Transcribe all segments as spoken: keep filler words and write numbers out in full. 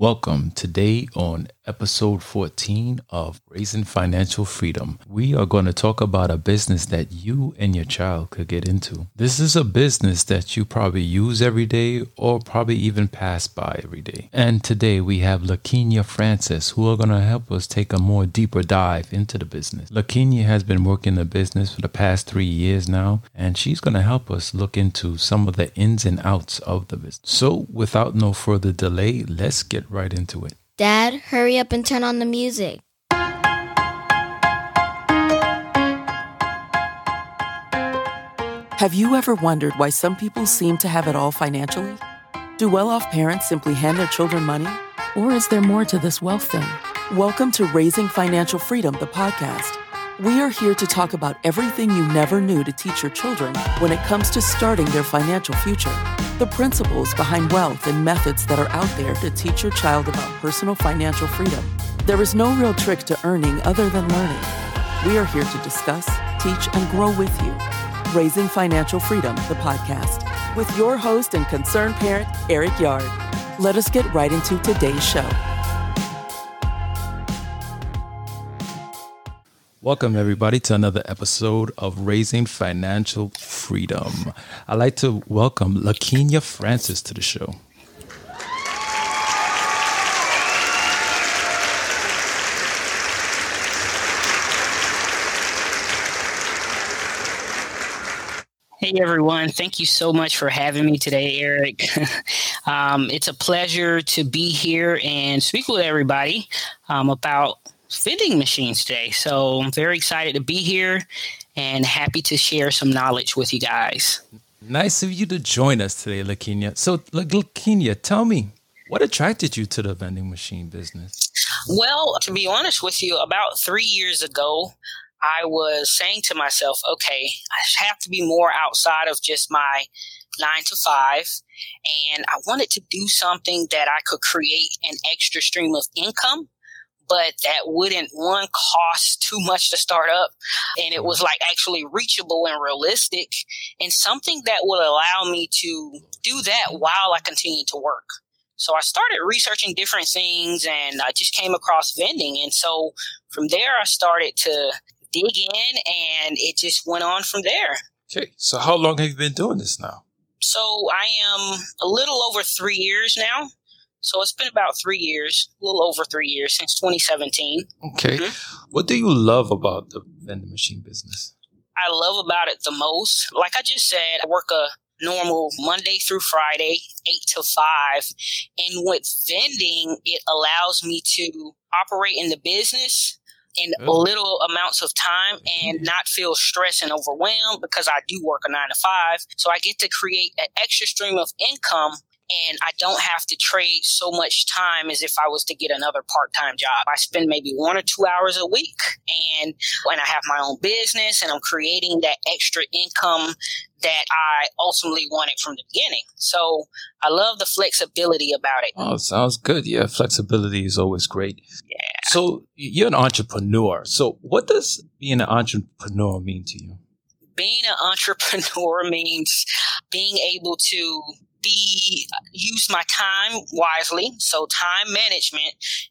Welcome. Today on episode fourteen of Raising Financial Freedom, we are going to talk about a business that you and your child could get into. This is a business that you probably use every day or probably even pass by every day. And today we have Lakinya Francis, who are going to help us take a more deeper dive into the business. Lakinya has been working the business for the past three years now, and she's going to help us look into some of the ins and outs of the business. So without no further delay, let's get right into it. Dad, hurry up and turn on the music. Have you ever wondered why some people seem to have it all financially? Do well-off parents simply hand their children money? Or is there more to this wealth thing? Welcome to Raising Financial Freedom, the podcast. We are here to talk about everything you never knew to teach your children when it comes to starting their financial future. The principles behind wealth and methods that are out there to teach your child about personal financial freedom. There is no real trick to earning other than learning. We are here to discuss, teach, and grow with you. Raising Financial Freedom, the podcast, with your host and concerned parent, Eric Yard. Let us get right into today's show. Welcome, everybody, to another episode of Raising Financial Freedom. I'd like to welcome Lakinya Francis to the show. Hey, everyone. Thank you so much for having me today, Eric. um, it's a pleasure to be here and speak with everybody um, about vending machines today. So I'm very excited to be here and happy to share some knowledge with you guys. Nice of you to join us today, Lakinya. So Lakinya, tell me, what attracted you to the vending machine business? Well, to be honest with you, about three years ago, I was saying to myself, okay, I have to be more outside of just my nine to five. And I wanted to do something that I could create an extra stream of income, but that wouldn't, one, cost too much to start up. And it was like actually reachable and realistic and something that would allow me to do that while I continued to work. So I started researching different things and I just came across vending. And so from there, I started to dig in and it just went on from there. Okay. So how long have you been doing this now? So I am a little over three years now. So it's been about three years, a little over three years, since twenty seventeen. Okay. Mm-hmm. What do you love about the vending machine business? I love about it the most. Like I just said, I work a normal Monday through Friday, eight to five. And with vending, it allows me to operate in the business in oh. little amounts of time and not feel stressed and overwhelmed because I do work a nine to five. So I get to create an extra stream of income. And I don't have to trade so much time as if I was to get another part-time job. I spend maybe one or two hours a week and when I have my own business and I'm creating that extra income that I ultimately wanted from the beginning. So I love the flexibility about it. Oh, sounds good. Yeah, flexibility is always great. Yeah. So you're an entrepreneur. So what does being an entrepreneur mean to you? Being an entrepreneur means being able to be use my time wisely, so time management,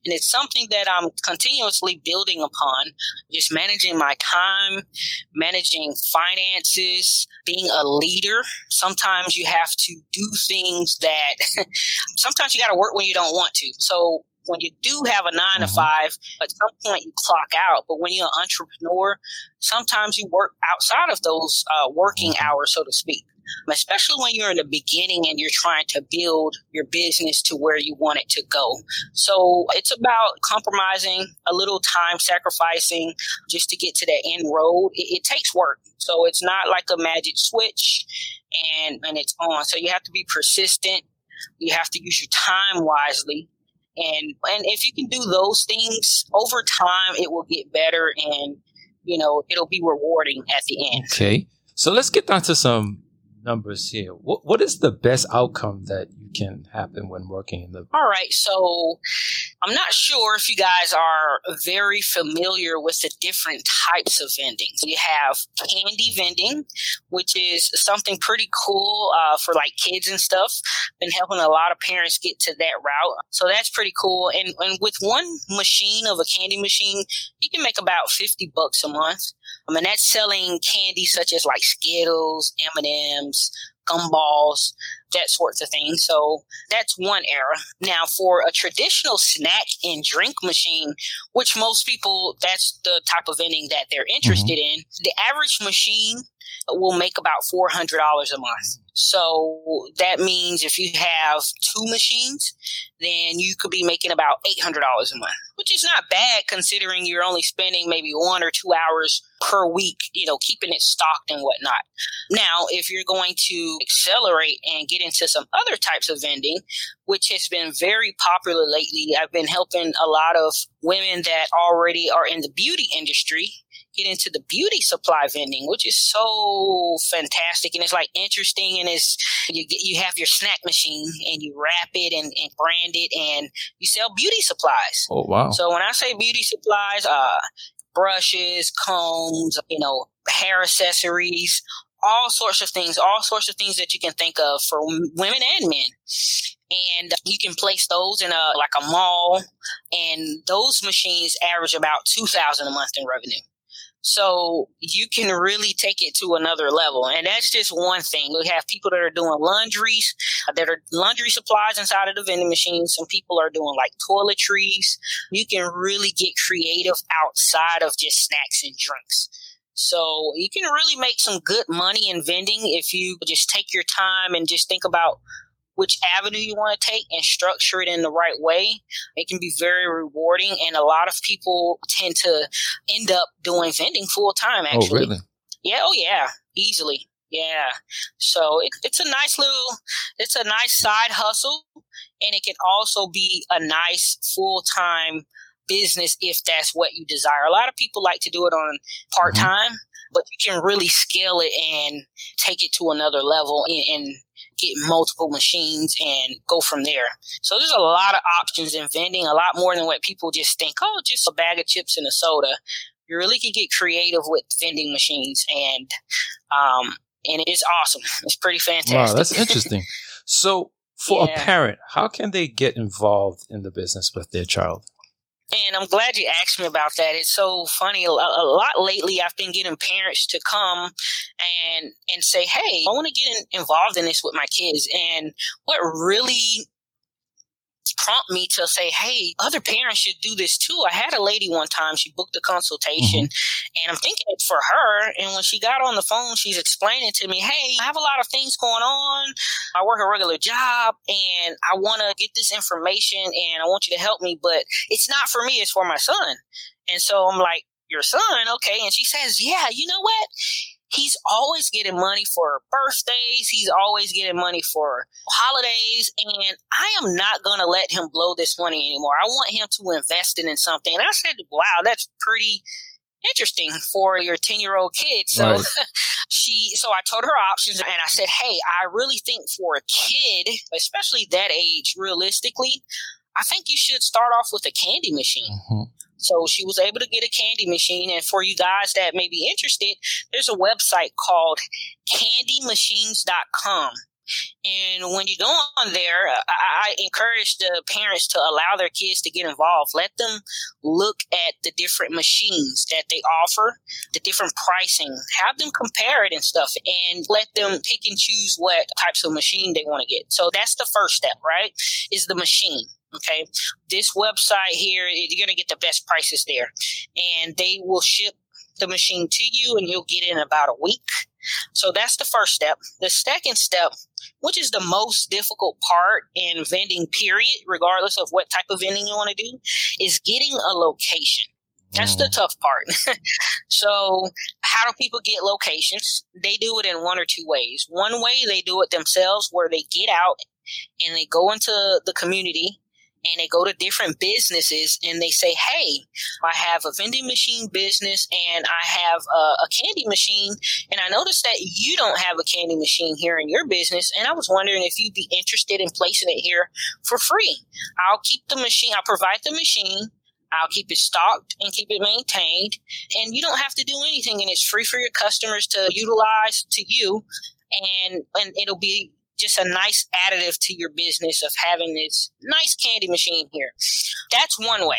and it's something that I'm continuously building upon, just managing my time, managing finances, being a leader. Sometimes you have to do things that sometimes you got to work when you don't want to. So when you do have a nine to five, at some point you clock out. But when you're an entrepreneur, sometimes you work outside of those uh, working hours, so to speak. Especially when you're in the beginning and you're trying to build your business to where you want it to go. So it's about compromising, a little time sacrificing just to get to that end road. It, it takes work. So it's not like a magic switch and, and it's on. So you have to be persistent. You have to use your time wisely. And, and if you can do those things over time, it will get better and, you know, it'll be rewarding at the end. Okay. So let's get down to some numbers here. What, what is the best outcome that you can happen when working in the... All right. So I'm not sure if you guys are very familiar with the different types of vending. So you have candy vending, which is something pretty cool uh, for like kids and stuff. Been helping a lot of parents get to that route. So that's pretty cool. And, and with one machine of a candy machine, you can make about fifty bucks a month. I mean, that's selling candy such as like Skittles, M and M's, gumballs, that sorts of thing. So that's one era. Now, for a traditional snack and drink machine, which most people, that's the type of vending that they're interested mm-hmm. in, the average machine will make about four hundred dollars a month. So that means if you have two machines, then you could be making about eight hundred dollars a month, which is not bad considering you're only spending maybe one or two hours per week, you know, keeping it stocked and whatnot. Now, if you're going to accelerate and get into some other types of vending, which has been very popular lately, I've been helping a lot of women that already are in the beauty industry get into the beauty supply vending, which is so fantastic. And it's like interesting, and it's you get, you have your snack machine and you wrap it and, and brand it, and you sell beauty supplies. Oh, wow. So when I say beauty supplies, uh, brushes, combs, you know, hair accessories, all sorts of things, all sorts of things that you can think of for women and men. And you can place those in a like a mall, and those machines average about two thousand dollars a month in revenue. So you can really take it to another level. And that's just one thing. We have people that are doing laundries, that are laundry supplies inside of the vending machine. Some people are doing like toiletries. You can really get creative outside of just snacks and drinks. So you can really make some good money in vending if you just take your time and just think about which avenue you want to take and structure it in the right way. It can be very rewarding. And a lot of people tend to end up doing vending full time, actually. Oh, really? Yeah. Oh, yeah. Easily. Yeah. So it, it's a nice little, it's a nice side hustle. And it can also be a nice full time business if that's what you desire. A lot of people like to do it on part time, mm-hmm. but you can really scale it and take it to another level and, and get multiple machines and go from there. So there's a lot of options in vending, a lot more than what people just think, oh, just a bag of chips and a soda. You really can get creative with vending machines, and um, and it is awesome. It's pretty fantastic. Wow, that's interesting. So for yeah. a parent, how can they get involved in the business with their child? And I'm glad you asked me about that. It's so funny. A lot lately, I've been getting parents to come and and say, hey, I want to get in, involved in this with my kids. And what really prompt me to say, hey, other parents should do this too. I had a lady one time, she booked a consultation, mm-hmm. and I'm thinking it's for her. And when she got on the phone, she's explaining to me, hey, I have a lot of things going on. I work a regular job and I want to get this information and I want you to help me, but it's not for me, it's for my son. And so I'm like, your son? Okay. And she says, yeah, you know what? He's always getting money for birthdays. He's always getting money for holidays. And I am not going to let him blow this money anymore. I want him to invest it in something. And I said, wow, that's pretty interesting for your ten-year-old kid. So right. she, so I told her options, and I said, hey, I really think for a kid, especially that age, realistically, I think you should start off with a candy machine. Mm-hmm. So she was able to get a candy machine. And for you guys that may be interested, there's a website called candy machines dot com. And when you go on there, I, I encourage the parents to allow their kids to get involved. Let them look at the different machines that they offer, the different pricing. Have them compare it and stuff, and let them pick and choose what types of machine they want to get. So that's the first step, right, is the machine. Okay, this website here, you're going to get the best prices there, and they will ship the machine to you and you'll get it in about a week. So that's the first step. The second step, which is the most difficult part in vending, period, regardless of what type of vending you want to do, is getting a location. That's the tough part. So how do people get locations? They do it in one or two ways. One way, they do it themselves, where they get out and they go into the community and they go to different businesses and they say, hey, I have a vending machine business and I have a, a candy machine. And I noticed that you don't have a candy machine here in your business. And I was wondering if you'd be interested in placing it here for free. I'll keep the machine. I'll provide the machine. I'll keep it stocked and keep it maintained. And you don't have to do anything. And it's free for your customers to utilize to you. And, and it'll be just a nice additive to your business of having this nice candy machine here. That's one way.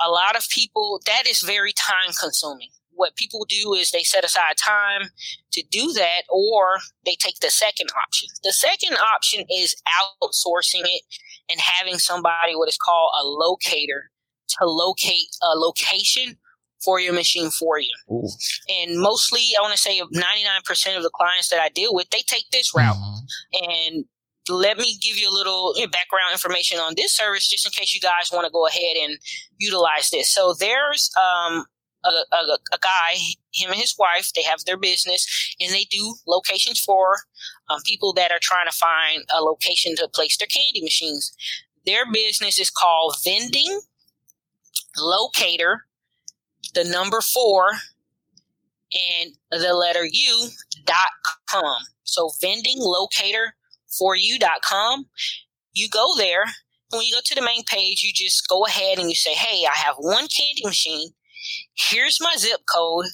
A lot of people, that is very time consuming. What people do is they set aside time to do that, or they take the second option. The second option is outsourcing it and having somebody, what is called a locator, to locate a location for your machine for you. Ooh. And mostly, I want to say ninety-nine percent of the clients that I deal with, they take this route. Mm-hmm. And let me give you a little background information on this service just in case you guys want to go ahead and utilize this. So there's um, a, a, a guy, him and his wife, they have their business and they do locations for um, people that are trying to find a location to place their candy machines. Their business is called Vending Locator, the number four, and the letter U dot com. So vending locator for you dot com. You go there. When you go to the main page, you just go ahead and you say, hey, I have one candy machine. Here's my zip code.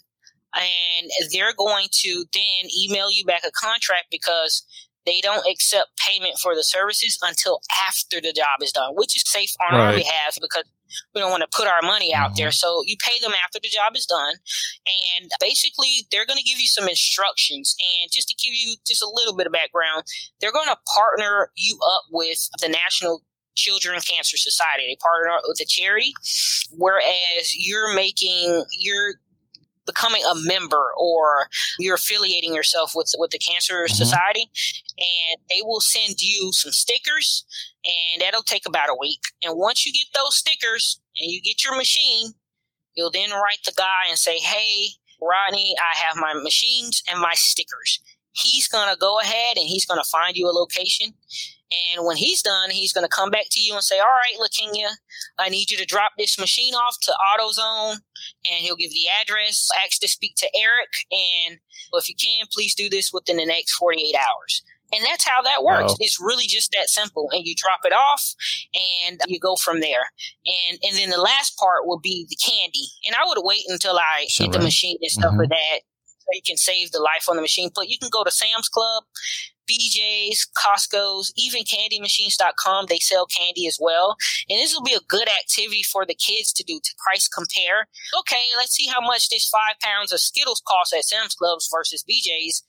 And they're going to then email you back a contract because they don't accept payment for the services until after the job is done, which is safe on right. our behalf because we don't want to put our money out mm-hmm. there. So you pay them after the job is done. And basically, they're going to give you some instructions. And just to give you just a little bit of background, they're going to partner you up with the National Children Cancer Society. They partner up with a charity, whereas you're making your becoming a member or you're affiliating yourself with, with the Cancer mm-hmm. Society, and they will send you some stickers, and that'll take about a week. And once you get those stickers and you get your machine, you'll then write the guy and say, hey, Rodney, I have my machines and my stickers. He's going to go ahead and he's going to find you a location. And when he's done, he's going to come back to you and say, all right, Lakinya, I need you to drop this machine off to AutoZone. And he'll give the address, ask to speak to Eric. And well, if you can, please do this within the next forty-eight hours. And that's how that works. Wow. It's really just that simple. And you drop it off and you go from there. And and then the last part will be the candy. And I would wait until I sure, get the right. machine and stuff mm-hmm. like that. So you can save the life on the machine. But you can go to Sam's Club, B J's, Costco's, even candy machines dot com. They sell candy as well. And this will be a good activity for the kids to do, to price compare. Okay, let's see how much this five pounds of Skittles costs at Sam's Club's versus B J's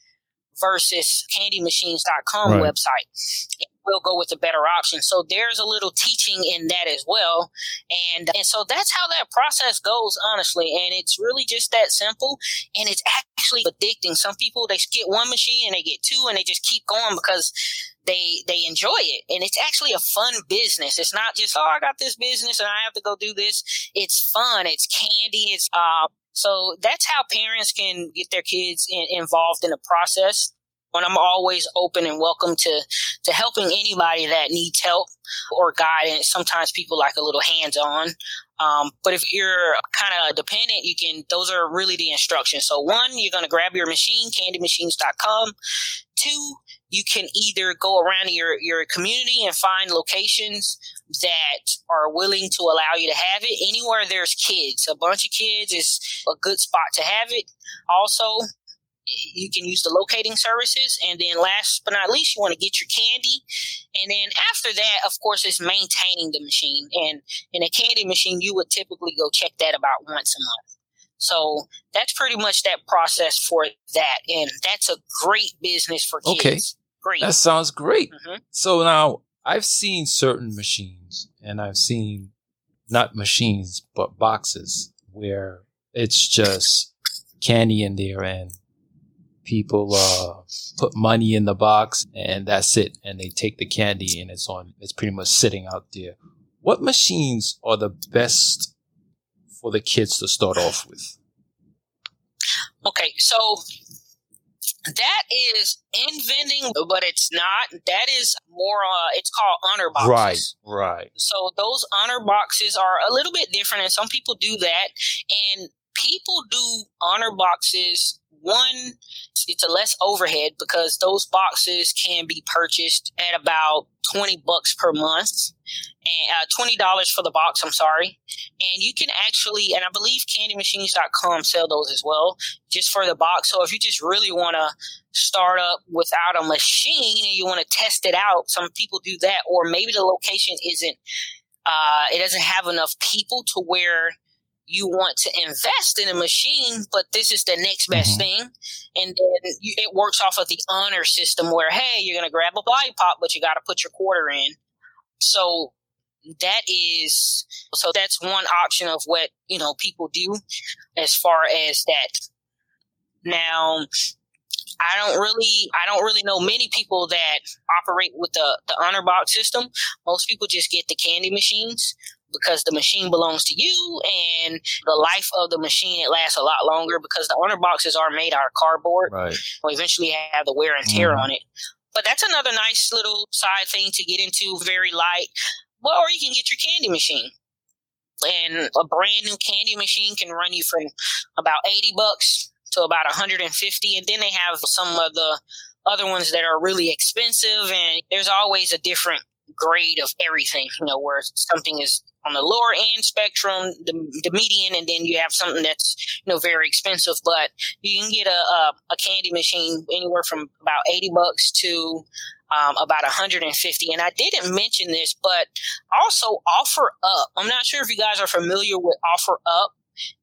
versus candy machines dot com right. website. We'll go with a better option. So there's a little teaching in that as well. And and so that's how that process goes, honestly. And it's really just that simple. And it's actually addicting. Some people, they get one machine and they get two and they just keep going because they they enjoy it. And it's actually a fun business. It's not just, oh, I got this business and I have to go do this. It's fun. It's candy. It's uh. So that's how parents can get their kids in, involved in the process. And I'm always open and welcome to, to helping anybody that needs help or guidance. Sometimes people like a little hands-on. Um, but if you're kind of dependent, you can, those are really the instructions. So one, you're going to grab your machine, candy machines dot com. Two, you can either go around your, your community and find locations that are willing to allow you to have it. Anywhere there's kids, a bunch of kids is a good spot to have it. Also, you can use the locating services. And then last but not least, you want to get your candy. And then after that, of course, is maintaining the machine. And in a candy machine, you would typically go check that about once a month. So that's pretty much that process for that. And that's a great business for kids. Okay. Great. That sounds great. Mm-hmm. So now I've seen certain machines, and I've seen not machines, but boxes where it's just candy in there and people uh, put money in the box and that's it. And they take the candy and it's on. It's pretty much sitting out there. What machines are the best for the kids to start off with? Okay, so That is in vending, but it's not. That is more, uh, it's called honor boxes. Right, right. So those honor boxes are a little bit different, and some people do that. And people do honor boxes. One, it's a less overhead because those boxes can be purchased at about twenty bucks per month, and uh, twenty dollars for the box, I'm sorry. And you can actually, and I believe candy machines dot com sell those as well, just for the box. So if you just really want to start up without a machine and you want to test it out, some people do that. Or maybe the location isn't, uh, it doesn't have enough people to where you want to invest in a machine, but this is the next best thing. And then you, it works off of the honor system where, hey, you're going to grab a lollipop, but you got to put your quarter in. So that is, so that's one option of what, you know, people do as far as that. Now, I don't really, I don't really know many people that operate with the, the honor box system. Most people just get the candy machines, because the machine belongs to you, and the life of the machine, it lasts a lot longer because the honor boxes are made out of cardboard. Right. We'll eventually have the wear and tear mm-hmm. on it. But that's another nice little side thing to get into, very light. Well, or you can get your candy machine. And a brand new candy machine can run you from about eighty bucks to about one hundred fifty. And then they have some of the other ones that are really expensive. And there's always a different grade of everything, you know, where something is on the lower end spectrum, the, the median, and then you have something that's, you know, very expensive. But you can get a, a, a candy machine anywhere from about eighty bucks to um, about one hundred fifty. And I didn't mention this, but also OfferUp. I'm not sure if you guys are familiar with OfferUp.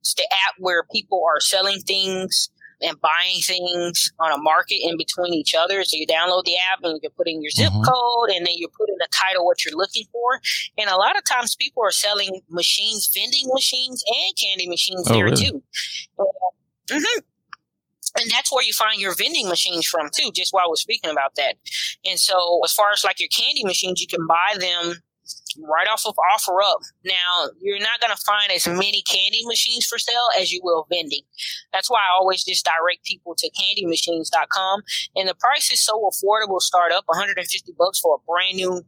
It's the app where people are selling things and buying things on a market in between each other. So you download the app and you can put in your zip mm-hmm. code, and then you put in the title what you're looking for. And a lot of times people are selling machines, vending machines and candy machines oh, there really? too. Uh, mm-hmm. And that's where you find your vending machines from too, just while we're speaking about that. And so as far as like your candy machines, you can buy them right off of OfferUp. Now, you're not going to find as many candy machines for sale as you will vending. That's why I always just direct people to candy machines dot com. And the price is so affordable. Start up one hundred fifty bucks for a brand new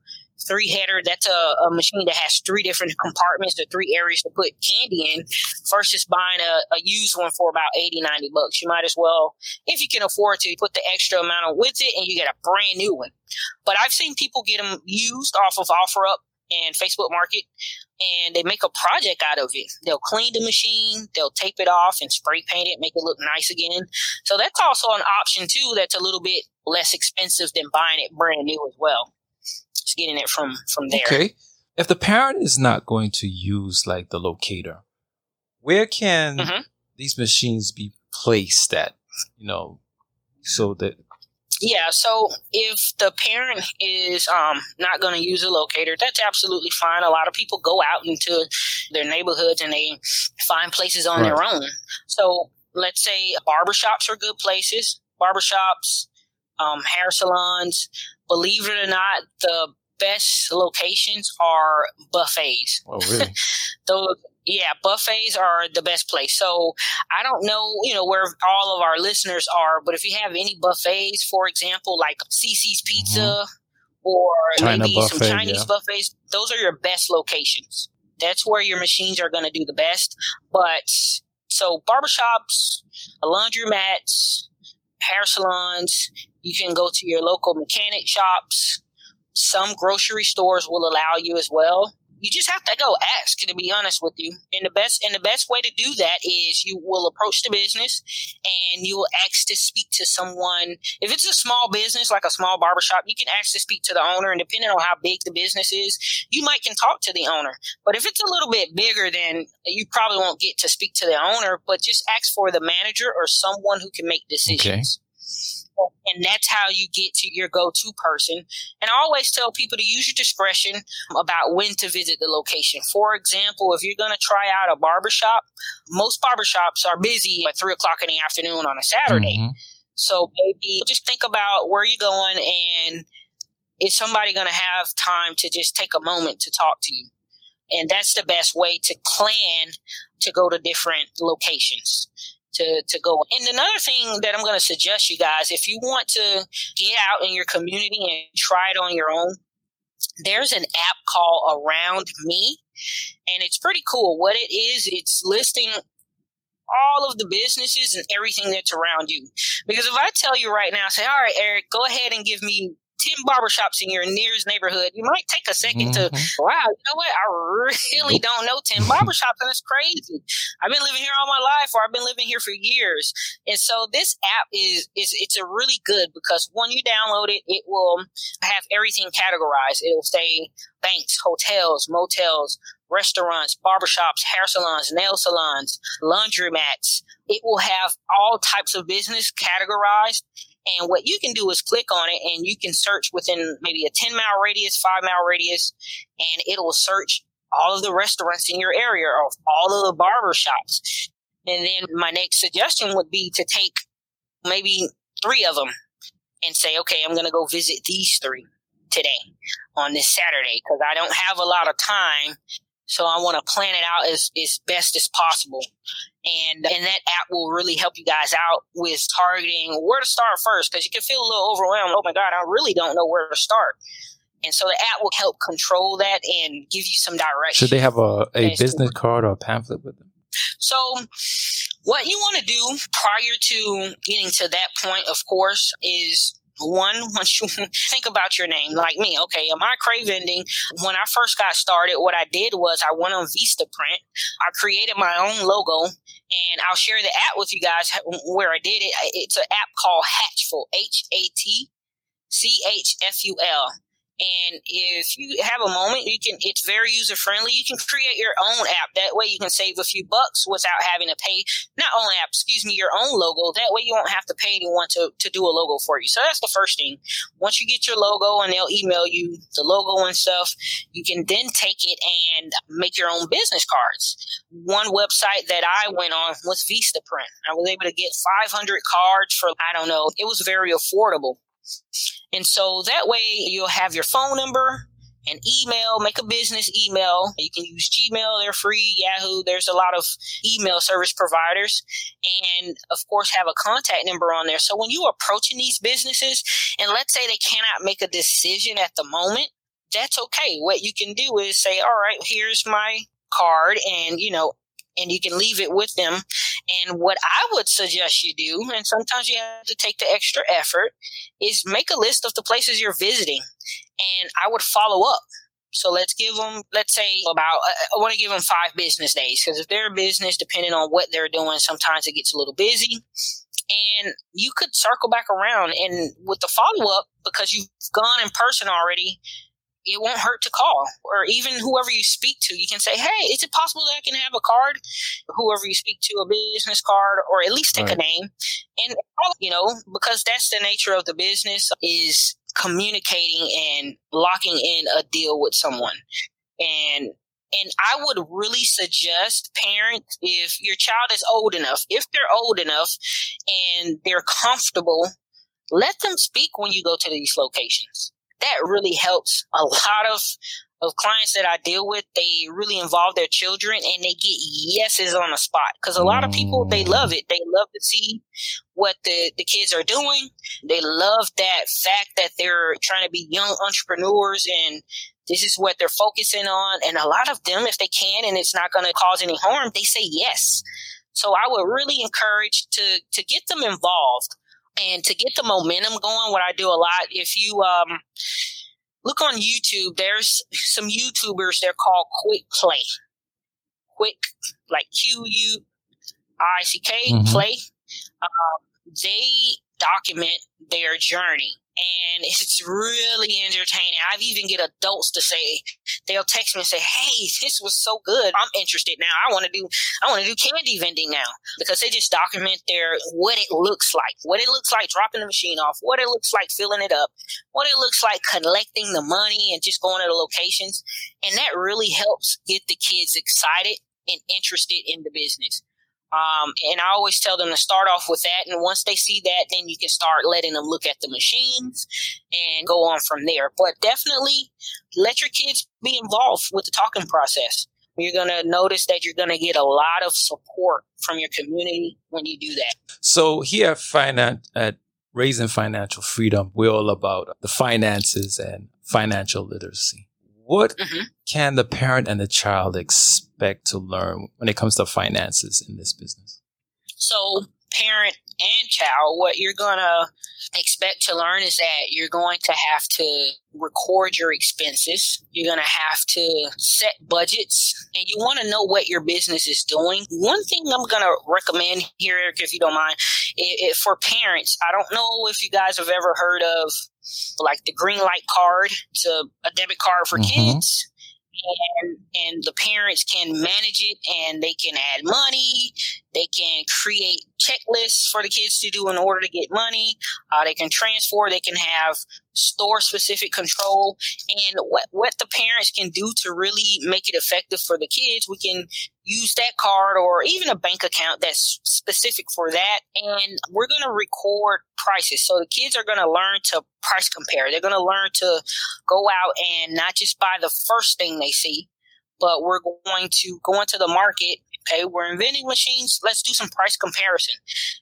three header. That's a, a machine that has three different compartments or three areas to put candy in, versus buying a, a used one for about eighty, ninety bucks. You might as well, if you can afford to, put the extra amount on with it and you get a brand new one. But I've seen people get them used off of OfferUp and Facebook Market, and they make a project out of it. They'll clean the machine, they'll tape it off and spray paint it, make it look nice again. So that's also an option too, that's a little bit less expensive than buying it brand new as well. Just getting it from, from there. Okay. If the parent is not going to use like the locator, where can mm-hmm. these machines be placed at, you know, so that... Yeah, so if the parent is um, not going to use a locator, that's absolutely fine. A lot of people go out into their neighborhoods and they find places on right. their own. So let's say barbershops are good places. Barbershops, um, hair salons. Believe it or not, the best locations are buffets. Oh, really? Those, yeah, buffets are the best place. So I don't know, you know, where all of our listeners are, but if you have any buffets, for example, like C C's Pizza mm-hmm. or China maybe buffet, some Chinese yeah. buffets, those are your best locations. That's where your machines are going to do the best. But so barbershops, laundromats, hair salons, you can go to your local mechanic shops. Some grocery stores will allow you as well. You just have to go ask, to be honest with you. And the best and the best way to do that is you will approach the business and you will ask to speak to someone. If it's a small business, like a small barbershop, you can ask to speak to the owner. And depending on how big the business is, you might can talk to the owner. But if it's a little bit bigger, then you probably won't get to speak to the owner. But just ask for the manager or someone who can make decisions. Okay. And that's how you get to your go-to person. And I always tell people to use your discretion about when to visit the location. For example, if you're going to try out a barbershop, most barbershops are busy at three o'clock in the afternoon on a Saturday. Mm-hmm. So maybe just think about where you're going, and is somebody going to have time to just take a moment to talk to you? And that's the best way to plan to go to different locations. to, to go. And another thing that I'm going to suggest you guys, if you want to get out in your community and try it on your own, there's an app called Around Me, and it's pretty cool. What it is, it's listing all of the businesses and everything that's around you. Because if I tell you right now, say, all right, Eric, go ahead and give me ten barbershops in your nearest neighborhood, you might take a second mm-hmm. to, wow, you know what? I really don't know ten barbershops, and it's crazy. I've been living here all my life, or I've been living here for years. And so this app is, is it's a really good, because when you download it, it will have everything categorized. It will say banks, hotels, motels, restaurants, barbershops, hair salons, nail salons, laundromats. It will have all types of business categorized. And what you can do is click on it, and you can search within maybe a ten mile radius, five mile radius, and it'll search all of the restaurants in your area or all of the barbershops. And then my next suggestion would be to take maybe three of them and say, okay, I'm going to go visit these three today on this Saturday, because I don't have a lot of time. So I want to plan it out as, as best as possible. And, and that app will really help you guys out with targeting where to start first, because you can feel a little overwhelmed. Oh, my God, I really don't know where to start. And so the app will help control that and give you some direction. Should they have a, a business card or a pamphlet with them? So what you want to do prior to getting to that point, of course, is one, once you think about your name, like me, okay, am I iCrave Vending? When I first got started, what I did was I went on Vista Print. I created my own logo, and I'll share the app with you guys where I did it. It's an app called Hatchful, H A T C H F U L. And if you have a moment, you can, it's very user friendly. You can create your own app. That way you can save a few bucks without having to pay, not only app, excuse me, your own logo. That way you won't have to pay anyone to, to do a logo for you. So that's the first thing. Once you get your logo and they'll email you the logo and stuff, you can then take it and make your own business cards. One website that I went on was Vista Print. I was able to get five hundred cards for, I don't know, it was very affordable. And so that way you'll have your phone number and email, make a business email. You can use Gmail. They're free. Yahoo. There's a lot of email service providers, and of course have a contact number on there. So when you are approaching these businesses, and let's say they cannot make a decision at the moment, that's okay. What you can do is say, all right, here's my card, and you know, and you can leave it with them. And what I would suggest you do, and sometimes you have to take the extra effort, is make a list of the places you're visiting. And I would follow up. So let's give them, let's say about, I want to give them five business days. Because if they're a business, depending on what they're doing, sometimes it gets a little busy. And you could circle back around. And with the follow-up, because you've gone in person already, it won't hurt to call, or even whoever you speak to. You can say, hey, is it possible that I can have a card? Whoever you speak to, a business card, or at least take right. a name. And, you know, because that's the nature of the business, is communicating and locking in a deal with someone. And, and I would really suggest parents, if your child is old enough, if they're old enough and they're comfortable, let them speak when you go to these locations. That really helps. A lot of, of clients that I deal with, they really involve their children, and they get yeses on the spot. Because a lot of people, they love it. They love to see what the, the kids are doing. They love that fact that they're trying to be young entrepreneurs, and this is what they're focusing on. And a lot of them, if they can and it's not going to cause any harm, they say yes. So I would really encourage to to get them involved. And to get the momentum going, what I do a lot, if you um, look on YouTube, there's some YouTubers. They're called Quick Play. Quick, like Q U I C K, mm-hmm. Play. Um, they document their journey. And it's really entertaining. I've even get adults to say, they'll text me and say, hey, this was so good. I'm interested now. I want to do, I want to do candy vending now, because they just document their, what it looks like, what it looks like dropping the machine off, what it looks like filling it up, what it looks like collecting the money and just going to the locations. And that really helps get the kids excited and interested in the business. Um, and I always tell them to start off with that. And once they see that, then you can start letting them look at the machines and go on from there. But definitely let your kids be involved with the talking process. You're going to notice that you're going to get a lot of support from your community when you do that. So here at, Finan- at Raising Financial Freedom, we're all about the finances and financial literacy. What mm-hmm. can the parent and the child expect to learn when it comes to finances in this business? So parent and child, what you're going to expect to learn is that you're going to have to record your expenses. You're going to have to set budgets, and you want to know what your business is doing. One thing I'm going to recommend here, Eric, if you don't mind, it, it, for parents, I don't know if you guys have ever heard of like the Greenlight card. It's a, a debit card for mm-hmm. kids. And, and the parents can manage it, and they can add money. They can create checklists for the kids to do in order to get money. Uh, they can transfer. They can have store-specific control. And what, what the parents can do to really make it effective for the kids, we can use that card or even a bank account that's specific for that. And we're going to record prices. So the kids are going to learn to price compare. They're going to learn to go out and not just buy the first thing they see, but we're going to go into the market. Okay, we're in vending machines. Let's do some price comparison.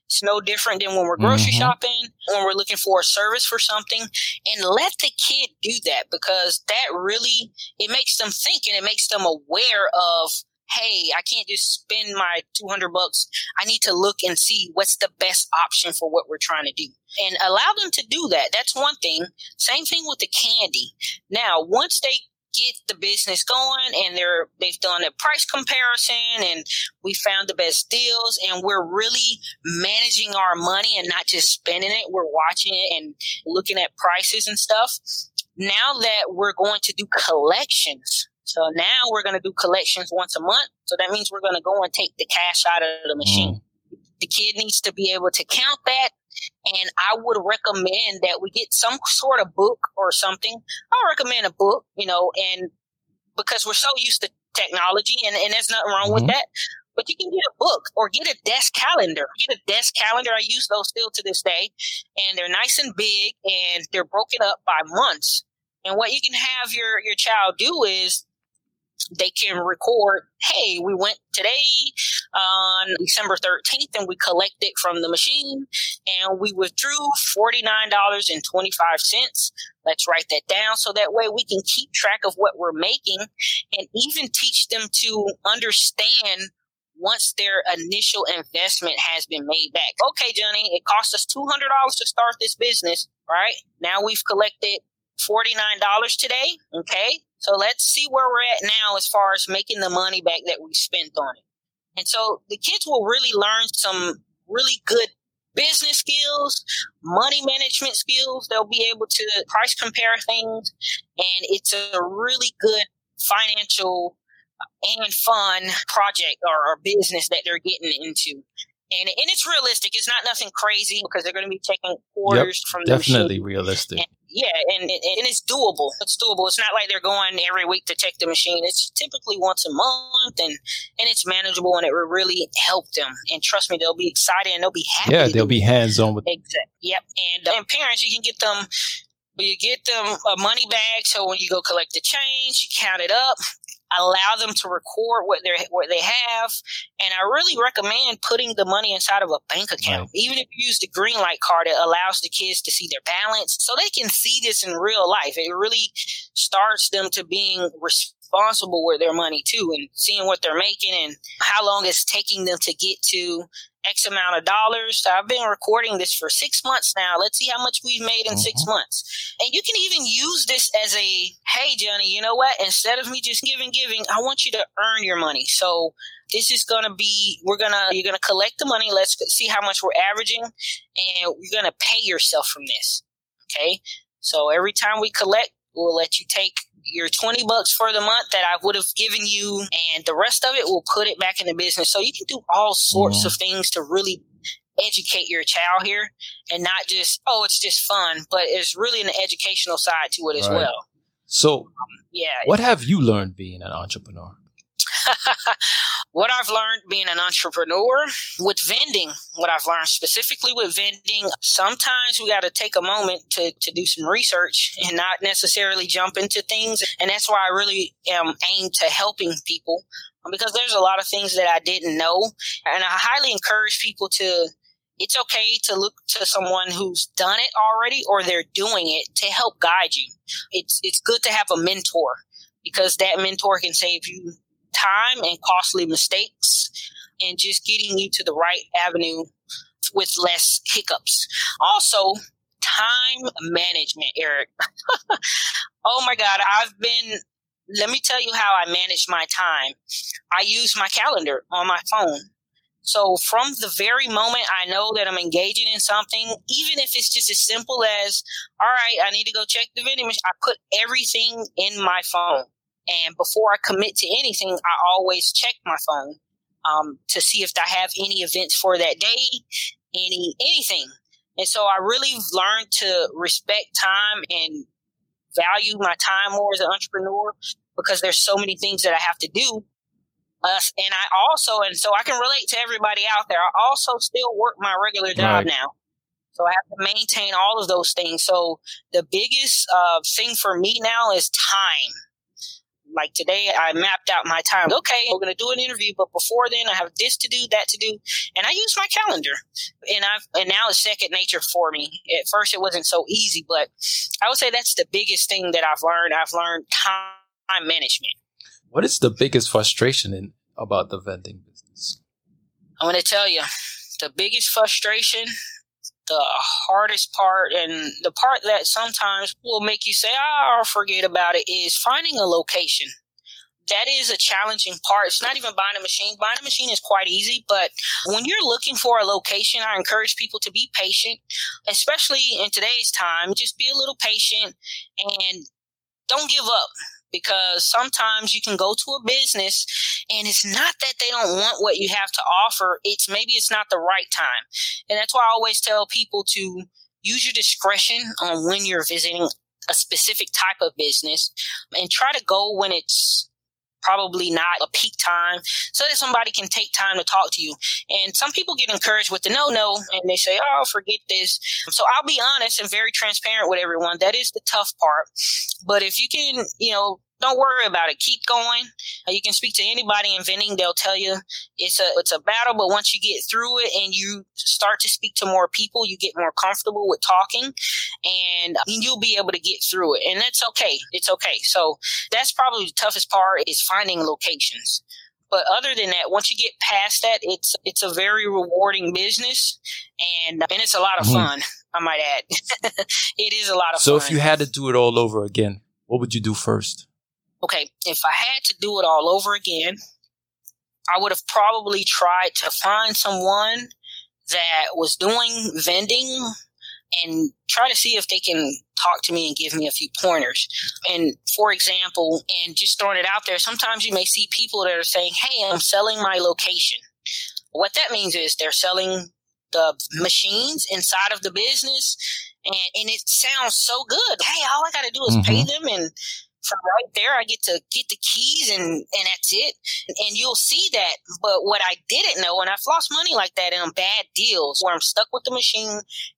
It's no different than when we're grocery mm-hmm. shopping, when we're looking for a service for something. And let the kid do that, because that really, it makes them think, and it makes them aware of, hey, I can't just spend my two hundred bucks. I need to look and see what's the best option for what we're trying to do, and allow them to do that. That's one thing. Same thing with the candy. Now, once they get the business going and they're, they've done a price comparison and we found the best deals, and we're really managing our money and not just spending it. We're watching it and looking at prices and stuff. Now that we're going to do collections. So now we're going to do collections once a month. So that means we're going to go and take the cash out of the machine. Mm. The kid needs to be able to count that. And I would recommend that we get some sort of book or something. I recommend a book, you know, and because we're so used to technology, and, and there's nothing wrong mm-hmm. with that. But you can get a book or get a desk calendar. Get a desk calendar. I use those still to this day. And they're nice and big, and they're broken up by months. And what you can have your, your child do is they can record, hey, we went today on December thirteenth and we collected from the machine and we withdrew forty-nine dollars and twenty-five cents. Let's write that down. So that way we can keep track of what we're making, and even teach them to understand once their initial investment has been made back. Okay, Johnny, it cost us two hundred dollars to start this business, right? Now we've collected forty-nine dollars today. Okay. So let's see where we're at now as far as making the money back that we spent on it. And so the kids will really learn some really good business skills, money management skills. They'll be able to price compare things. And it's a really good financial and fun project or, or business that they're getting into. And, and it's realistic. It's not nothing crazy, because they're going to be taking orders yep, from the machine. Definitely realistic. And yeah, and, and it's doable. It's doable. It's not like they're going every week to check the machine. It's typically once a month, and, and it's manageable, and it will really help them. And trust me, they'll be excited, and they'll be happy. Yeah, they'll be hands-on with exactly. Yep. And, uh, and parents, you can get them you get them a money bag, so when you go collect the change, you count it up. Allow them to record what they what they have. And I really recommend putting the money inside of a bank account. Right. Even if you use the Greenlight card, it allows the kids to see their balance, so they can see this in real life. It really starts them to being responsible with their money too, and seeing what they're making and how long it's taking them to get to X amount of dollars. So I've been recording this for six months now. Let's see how much we've made in mm-hmm. six months. And you can even use this as a, hey, Johnny, you know what? Instead of me just giving, giving, I want you to earn your money. So this is going to be, we're going to, you're going to collect the money. Let's see how much we're averaging. And you're going to pay yourself from this. Okay. So every time we collect, we'll let you take your twenty bucks for the month that I would have given you, and the rest of it, we'll put it back in the business. So you can do all sorts mm. of things to really educate your child here, and not just, oh, it's just fun, but it's really an educational side to it as right. well. So um, yeah. What have you learned being an entrepreneur? What I've learned being an entrepreneur with vending, what I've learned specifically with vending, sometimes we got to take a moment to, to do some research and not necessarily jump into things. And that's why I really am aimed to helping people, because there's a lot of things that I didn't know. And I highly encourage people to, it's okay to look to someone who's done it already or they're doing it to help guide you. It's, it's good to have a mentor, because that mentor can save you time and costly mistakes and just getting you to the right avenue with less hiccups. Also, time management, Eric. Oh my God, I've been, let me tell you how I manage my time. I use my calendar on my phone. So from the very moment I know that I'm engaging in something, even if it's just as simple as, all right, I need to go check the vending machine, I put everything in my phone. And before I commit to anything, I always check my phone um, to see if I have any events for that day, any anything. And so I really learned to respect time and value my time more as an entrepreneur, because there's so many things that I have to do. Uh, and I also, and so I can relate to everybody out there, I also still work my regular job right now. So I have to maintain all of those things. So the biggest uh, thing for me now is time. Like today, I mapped out my time. Okay, we're going to do an interview, but before then, I have this to do, that to do, and I use my calendar. And I've and now it's second nature for me. At first, it wasn't so easy, but I would say that's the biggest thing that I've learned. I've learned time management. What is the biggest frustration in about the vending business? I'm going to tell you, the biggest frustration, the hardest part, and the part that sometimes will make you say, oh, I'll forget about it, is finding a location. That is a challenging part. It's not even buying a machine. Buying a machine is quite easy, but when you're looking for a location, I encourage people to be patient, especially in today's time. Just be a little patient and don't give up, because sometimes you can go to a business and it's not that they don't want what you have to offer. It's maybe it's not the right time. And that's why I always tell people to use your discretion on when you're visiting a specific type of business, and try to go when it's probably not a peak time, so that somebody can take time to talk to you. And some people get encouraged with the no-no and they say, oh, forget this. So I'll be honest and very transparent with everyone. That is the tough part. But if you can, you know, don't worry about it. Keep going. You can speak to anybody in vending. They'll tell you it's a it's a battle, but once you get through it and you start to speak to more people, you get more comfortable with talking and you'll be able to get through it. And that's okay. It's okay. So that's probably the toughest part, is finding locations. But other than that, once you get past that, it's it's a very rewarding business, and and it's a lot of mm-hmm. fun, I might add. It is a lot of so fun. So if you had to do it all over again, what would you do first? Okay, if I had to do it all over again, I would have probably tried to find someone that was doing vending and try to see if they can talk to me and give me a few pointers. And for example, and just throwing it out there, sometimes you may see people that are saying, hey, I'm selling my location. What that means is they're selling the machines inside of the business, and, and it sounds so good. Hey, all I got to do is mm-hmm. pay them, and from right there, I get to get the keys and, and that's it. And you'll see that. But what I didn't know, and I've lost money like that in bad deals where I'm stuck with the machine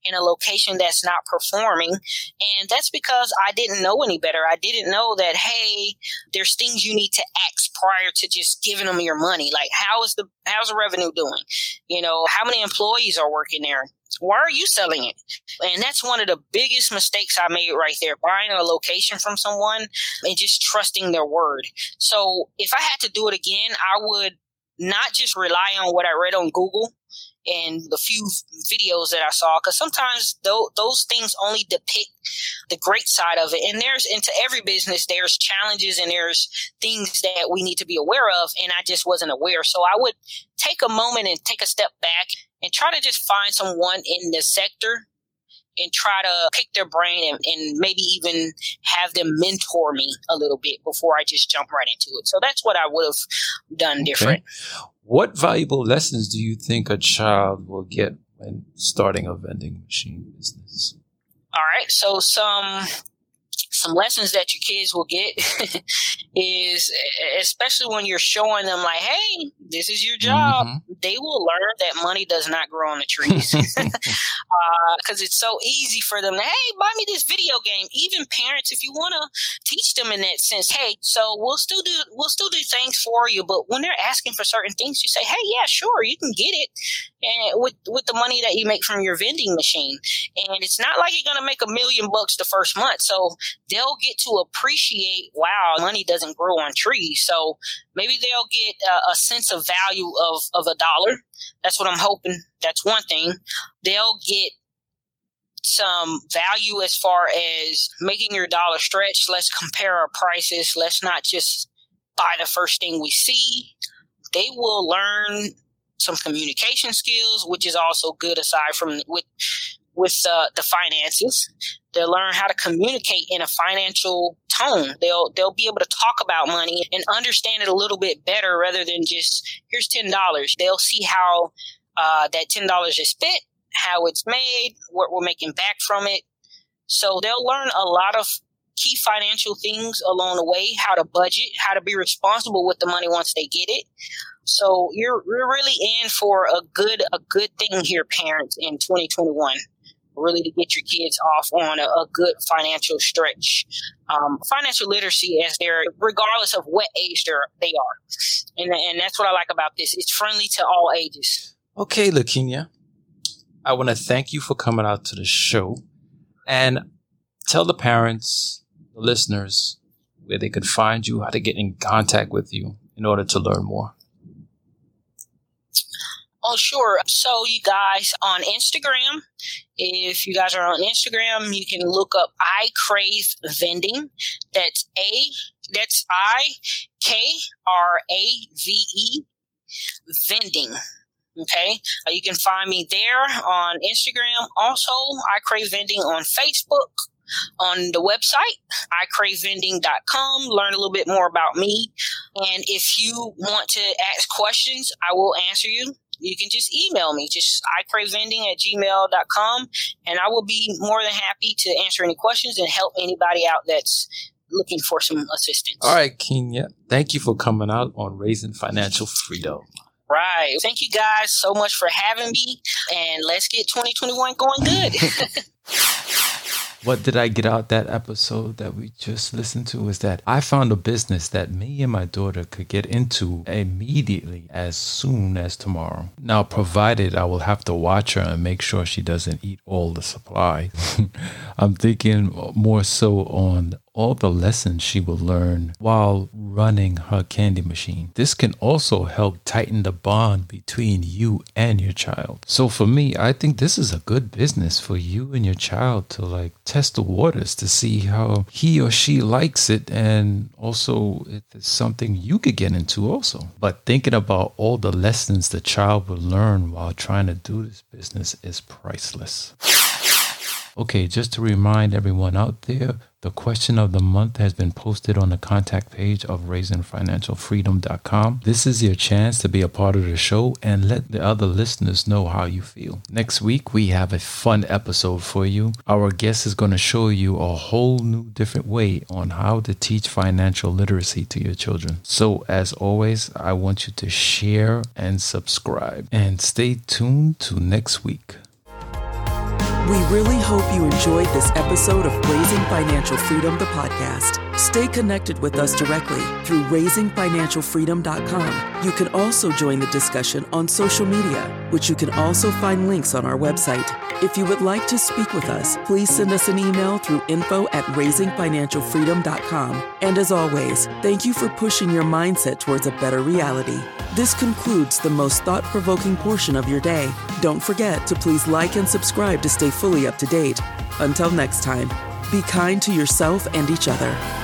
in a location that's not performing. And that's because I didn't know any better. I didn't know that, hey, there's things you need to ask prior to just giving them your money. Like, how is the how's the revenue doing? You know, how many employees are working there? Why are you selling it? And that's one of the biggest mistakes I made right there, buying a location from someone and just trusting their word. So if I had to do it again, I would not just rely on what I read on Google and the few videos that I saw, because sometimes th- those things only depict the great side of it. And there's into every business, there's challenges and there's things that we need to be aware of. And I just wasn't aware. So I would take a moment and take a step back and try to just find someone in the sector and try to pick their brain and, and maybe even have them mentor me a little bit before I just jump right into it. So that's what I would have done different. Okay. What valuable lessons do you think a child will get when starting a vending machine business? All right. So some some lessons that your kids will get is, especially when you're showing them like, hey, This is your job. Mm-hmm. They will learn that money does not grow on the trees because uh, it's so easy for them. Hey, buy me this video game. Even parents, if you want to teach them in that sense, hey, so we'll still do we'll still do things for you. But when they're asking for certain things, you say, hey, yeah, sure, you can get it and with with the money that you make from your vending machine. And it's not like you're going to make a million bucks the first month. So they'll get to appreciate, wow, money doesn't grow on trees. So maybe they'll get uh, a sense of value of, of a dollar. That's what I'm hoping. That's one thing. They'll get some value as far as making your dollar stretch. Let's compare our prices. Let's not just buy the first thing we see. They will learn some communication skills, which is also good aside from with with uh, the finances. They'll learn how to communicate in a financial tone. They'll they'll be able to talk about money and understand it a little bit better rather than just, here's ten dollars. They'll see how uh, that ten dollars is spent, how it's made, what we're making back from it. So they'll learn a lot of key financial things along the way, how to budget, how to be responsible with the money once they get it. So you're, you're really in for a good a good thing here, parents, in twenty twenty-one. Really to get your kids off on a, a good financial stretch. Um, financial literacy as they're, regardless of what age they're, they are. And, and that's what I like about this. It's friendly to all ages. Okay, Lakinya, I want to thank you for coming out to the show and tell the parents, the listeners, where they could find you, how to get in contact with you in order to learn more. Oh, sure. So you guys on Instagram, if you guys are on Instagram, you can look up iCrave Vending. That's A, that's I K R A V E Vending. Okay. Uh, you can find me there on Instagram. Also, iCrave Vending on Facebook. On the website, i crave vending dot com, learn a little bit more about me. And if you want to ask questions, I will answer you. You can just email me, just i crave vending at gmail dot com, and I will be more than happy to answer any questions and help anybody out that's looking for some assistance. All right, Kenya, thank you for coming out on Raising Financial Freedom. Right. Thank you guys so much for having me, and let's get twenty twenty-one going good. What did I get out that episode that we just listened to is that I found a business that me and my daughter could get into immediately as soon as tomorrow. Now, provided I will have to watch her and make sure she doesn't eat all the supply. I'm thinking more so on all the lessons she will learn while running her candy machine. This can also help tighten the bond between you and your child. So for me, I think this is a good business for you and your child to like test the waters to see how he or she likes it. And also it's something you could get into also. But thinking about all the lessons the child will learn while trying to do this business is priceless. Okay, just to remind everyone out there, the question of the month has been posted on the contact page of raising financial freedom dot com. This is your chance to be a part of the show and let the other listeners know how you feel. Next week, we have a fun episode for you. Our guest is going to show you a whole new different way on how to teach financial literacy to your children. So as always, I want you to share and subscribe and stay tuned to next week. We really hope you enjoyed this episode of Raising Financial Freedom, the podcast. Stay connected with us directly through raising financial freedom dot com. You can also join the discussion on social media, which you can also find links on our website. If you would like to speak with us, please send us an email through info at raising financial freedom dot com. And as always, thank you for pushing your mindset towards a better reality. This concludes the most thought-provoking portion of your day. Don't forget to please like and subscribe to stay fully up to date. Until next time, be kind to yourself and each other.